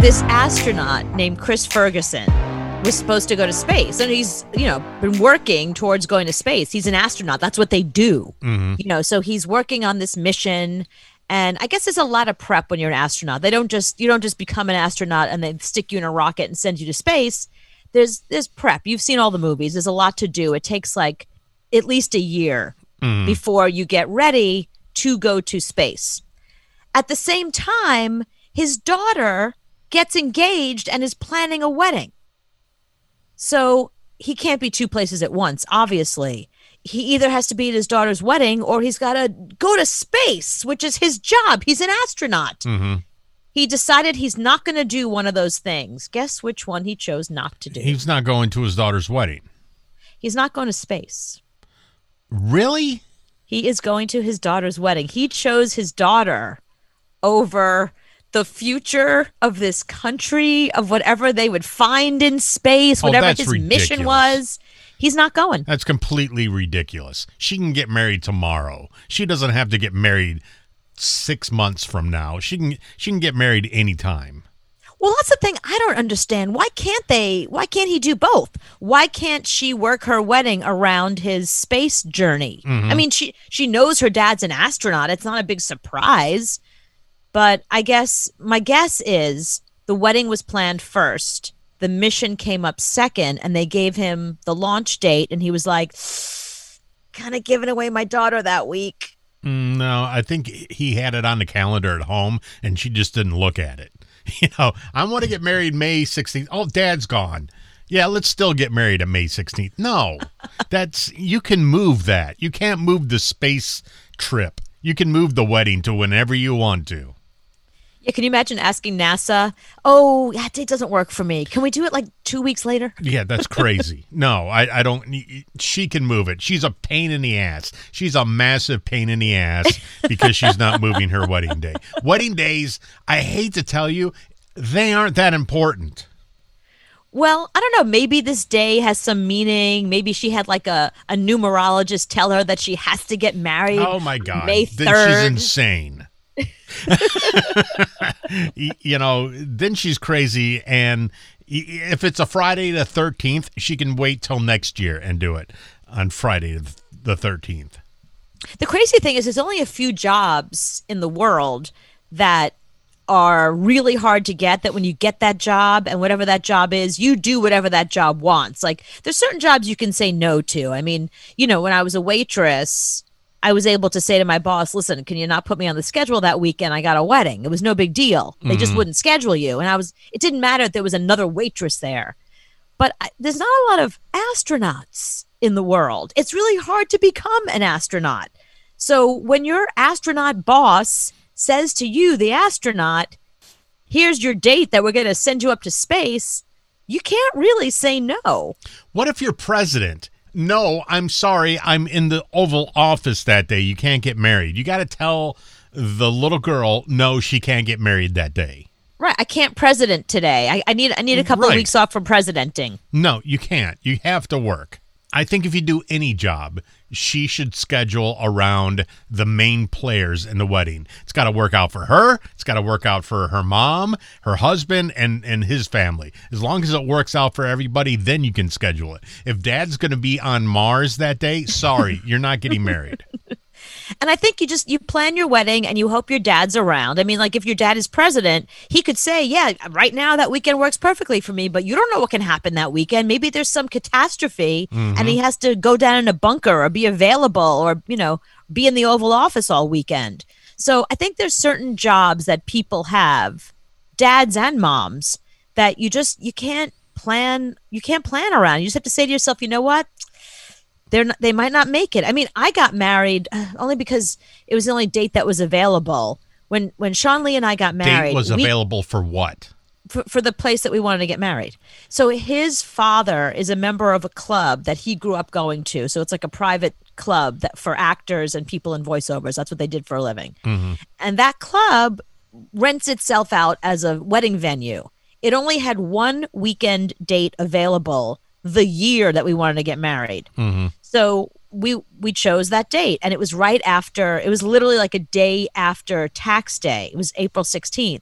this astronaut named Chris Ferguson was supposed to go to space, and he's, you know, been working towards going to space. He's an astronaut. That's what they do. Mm-hmm. You know, so he's working on this mission. And I guess there's a lot of prep when you're an astronaut. They don't just, you don't just become an astronaut and they stick you in a rocket and send you to space. There's prep. You've seen all the movies. There's a lot to do. It takes like at least a year before you get ready to go to space. At the same time, his daughter gets engaged and is planning a wedding. So he can't be two places at once, obviously. He either has to be at his daughter's wedding or he's got to go to space, which is his job. He's an astronaut. Mm-hmm. He decided he's not going to do one of those things. Guess which one he chose not to do. He's not going to his daughter's wedding. He's not going to space. Really? He is going to his daughter's wedding. He chose his daughter over the future of this country, of whatever they would find in space, whatever his mission was. He's not going. That's completely ridiculous. She can get married tomorrow. She doesn't have to get married 6 months from now. She can get married anytime. Well, that's the thing I don't understand. Why can't he do both? Why can't she work her wedding around his space journey? Mm-hmm. I mean, she knows her dad's an astronaut. It's not a big surprise. But I guess my guess is the wedding was planned first. The mission came up second, and they gave him the launch date, and he was like, kind of giving away my daughter that week. No, I think he had it on the calendar at home, and she just didn't look at it. You know, I want to get married May 16th. Oh, dad's gone. Yeah, let's still get married on May 16th. No, you can move that. You can't move the space trip. You can move the wedding to whenever you want to. Can you imagine asking NASA, oh, that date doesn't work for me. Can we do it like 2 weeks later? Yeah, that's crazy. No, I don't. She can move it. She's a pain in the ass. She's a massive pain in the ass because she's not moving her wedding day. Wedding days, I hate to tell you, they aren't that important. Well, I don't know. Maybe this day has some meaning. Maybe she had like a numerologist tell her that she has to get married. Oh, my God. May 3rd. Then she's insane. You know, then she's crazy. And if it's a Friday the 13th, she can wait till next year and do it on Friday the 13th. The crazy thing is there's only a few jobs in the world that are really hard to get, that when you get that job and whatever that job is, you do whatever that job wants. Like there's certain jobs you can say no to. I mean, you know, when I was a waitress, I was able to say to my boss, listen, can you not put me on the schedule that weekend? I got a wedding. It was no big deal. They just wouldn't schedule you. And it didn't matter if there was another waitress there. But there's not a lot of astronauts in the world. It's really hard to become an astronaut. So when your astronaut boss says to you, the astronaut, here's your date that we're going to send you up to space, you can't really say no. What if your president? No, I'm sorry. I'm in the Oval Office that day. You can't get married. You got to tell the little girl, no, she can't get married that day. Right. I can't president today. I need a couple of weeks off from presidenting. No, you can't. You have to work. I think if you do any job, she should schedule around the main players in the wedding. It's got to work out for her. It's got to work out for her mom, her husband, and his family. As long as it works out for everybody, then you can schedule it. If dad's going to be on Mars that day, sorry, you're not getting married. And I think you plan your wedding and you hope your dad's around. I mean, like if your dad is president, he could say, yeah, right now that weekend works perfectly for me, but you don't know what can happen that weekend. Maybe there's some catastrophe and he has to go down in a bunker or be available or, you know, be in the Oval Office all weekend. So I think there's certain jobs that people have, dads and moms, that you can't plan around. You just have to say to yourself, you know what? They might not make it. I mean, I got married only because it was the only date that was available. When Sean Lee and I got married. Date was available for what? For the place that we wanted to get married. So his father is a member of a club that he grew up going to. So it's like a private club that for actors and people in voiceovers. That's what they did for a living. Mm-hmm. And that club rents itself out as a wedding venue. It only had one weekend date available the year that we wanted to get married. Mm-hmm. So we chose that date, and it was right after, it was literally like a day after tax day. It was April 16th.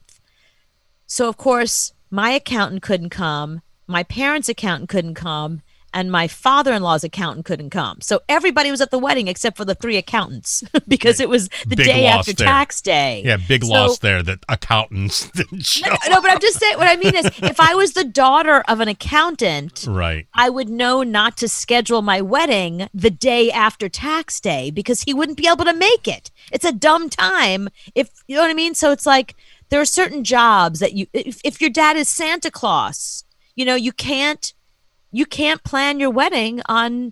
So, of course, my accountant couldn't come, my parents' accountant couldn't come, and my father-in-law's accountant couldn't come. So everybody was at the wedding except for the three accountants because it was the day after tax day. Yeah, big loss there that accountants didn't show up. No, but I'm just saying, what I mean is if I was the daughter of an accountant, right, I would know not to schedule my wedding the day after tax day because he wouldn't be able to make it. It's a dumb time, if you know what I mean? So it's like there are certain jobs that you, if your dad is Santa Claus, you know, you can't plan your wedding on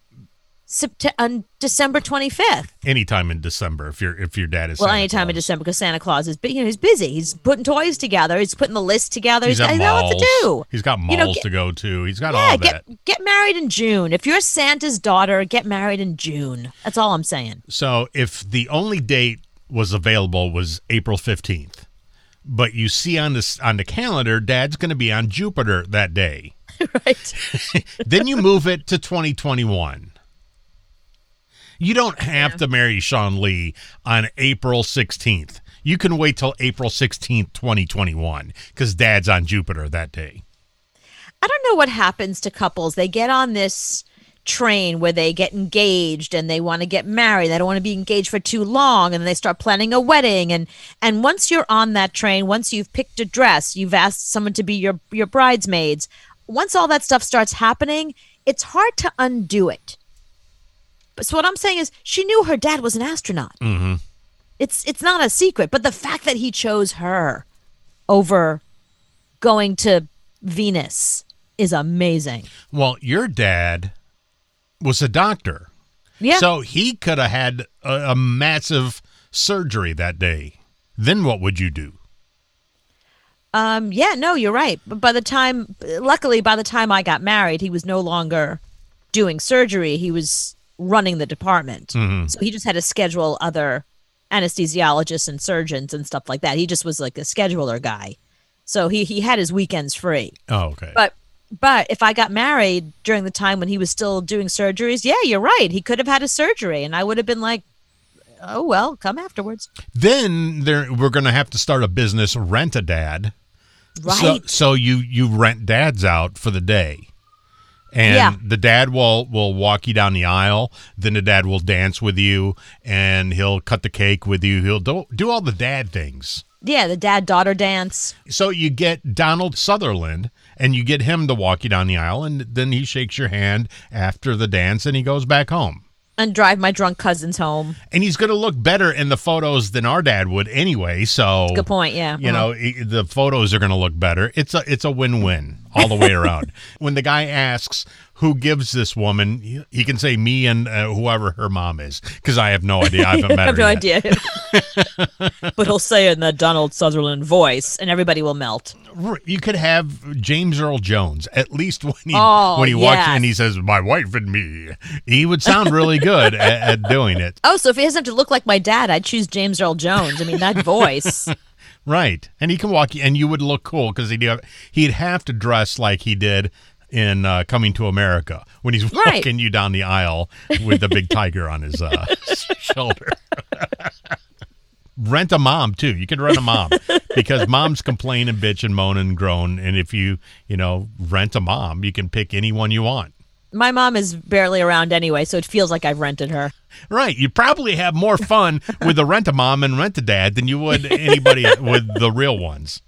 December 25th. Anytime in December, if your dad is anytime in December, because Santa Claus is, you know, he's busy. He's putting toys together. He's putting the list together. He's got malls to do. He's got malls to go to. He's got all that. Get married in June. If you're Santa's daughter, get married in June. That's all I'm saying. So if the only date was available was April 15th, but you see on the calendar, Dad's going to be on Jupiter that day. Right. Then you move it to 2021. You don't have to marry Sean Lee on April 16th. You can wait till April 16th, 2021, because Dad's on Jupiter that day. I don't know what happens to couples. They get on this train where they get engaged and they want to get married. They don't want to be engaged for too long, and they start planning a wedding. And once you're on that train, once you've picked a dress, you've asked someone to be your bridesmaids, once all that stuff starts happening, it's hard to undo it. So what I'm saying is she knew her dad was an astronaut. Mm-hmm. It's not a secret, but the fact that he chose her over going to Venus is amazing. Well, your dad was a doctor. Yeah. So he could have had a massive surgery that day. Then what would you do? You're right. But luckily, by the time I got married, he was no longer doing surgery. He was running the department. Mm-hmm. So he just had to schedule other anesthesiologists and surgeons and stuff like that. He just was like a scheduler guy. So he had his weekends free. Oh, okay. But if I got married during the time when he was still doing surgeries, yeah, you're right. He could have had a surgery and I would have been like, oh, well, come afterwards. Then we're going to have to start a business, Rent a Dad. Right. So you rent dads out for the day, and the dad will walk you down the aisle. Then the dad will dance with you, and he'll cut the cake with you. He'll do all the dad things. Yeah, the dad-daughter dance. So you get Donald Sutherland, and you get him to walk you down the aisle, and then he shakes your hand after the dance, and he goes back home. And drive my drunk cousins home. And he's going to look better in the photos than our dad would anyway, so... Good point, yeah. You know, the photos are going to look better. It's a win-win all the way around. When the guy asks who gives this woman, he can say me and whoever her mom is, because I have no idea. I haven't met her. I have no idea. But he'll say it in the Donald Sutherland voice, and everybody will melt. You could have James Earl Jones, at least when he walks in and he says, my wife and me. He would sound really good at doing it. Oh, so if he doesn't have to look like my dad, I'd choose James Earl Jones. I mean, that voice. Right. And he can walk, and you would look cool, because he'd have to dress like he did in Coming to America when he's walking you down the aisle with the big tiger on his shoulder. Rent a mom, too. You can rent a mom, because moms complain and bitch and moan and groan. And if you rent a mom, you can pick anyone you want. My mom is barely around anyway, so it feels like I've rented her. Right. You probably have more fun with the rent-a-mom and rent-a-dad than you would anybody with the real ones.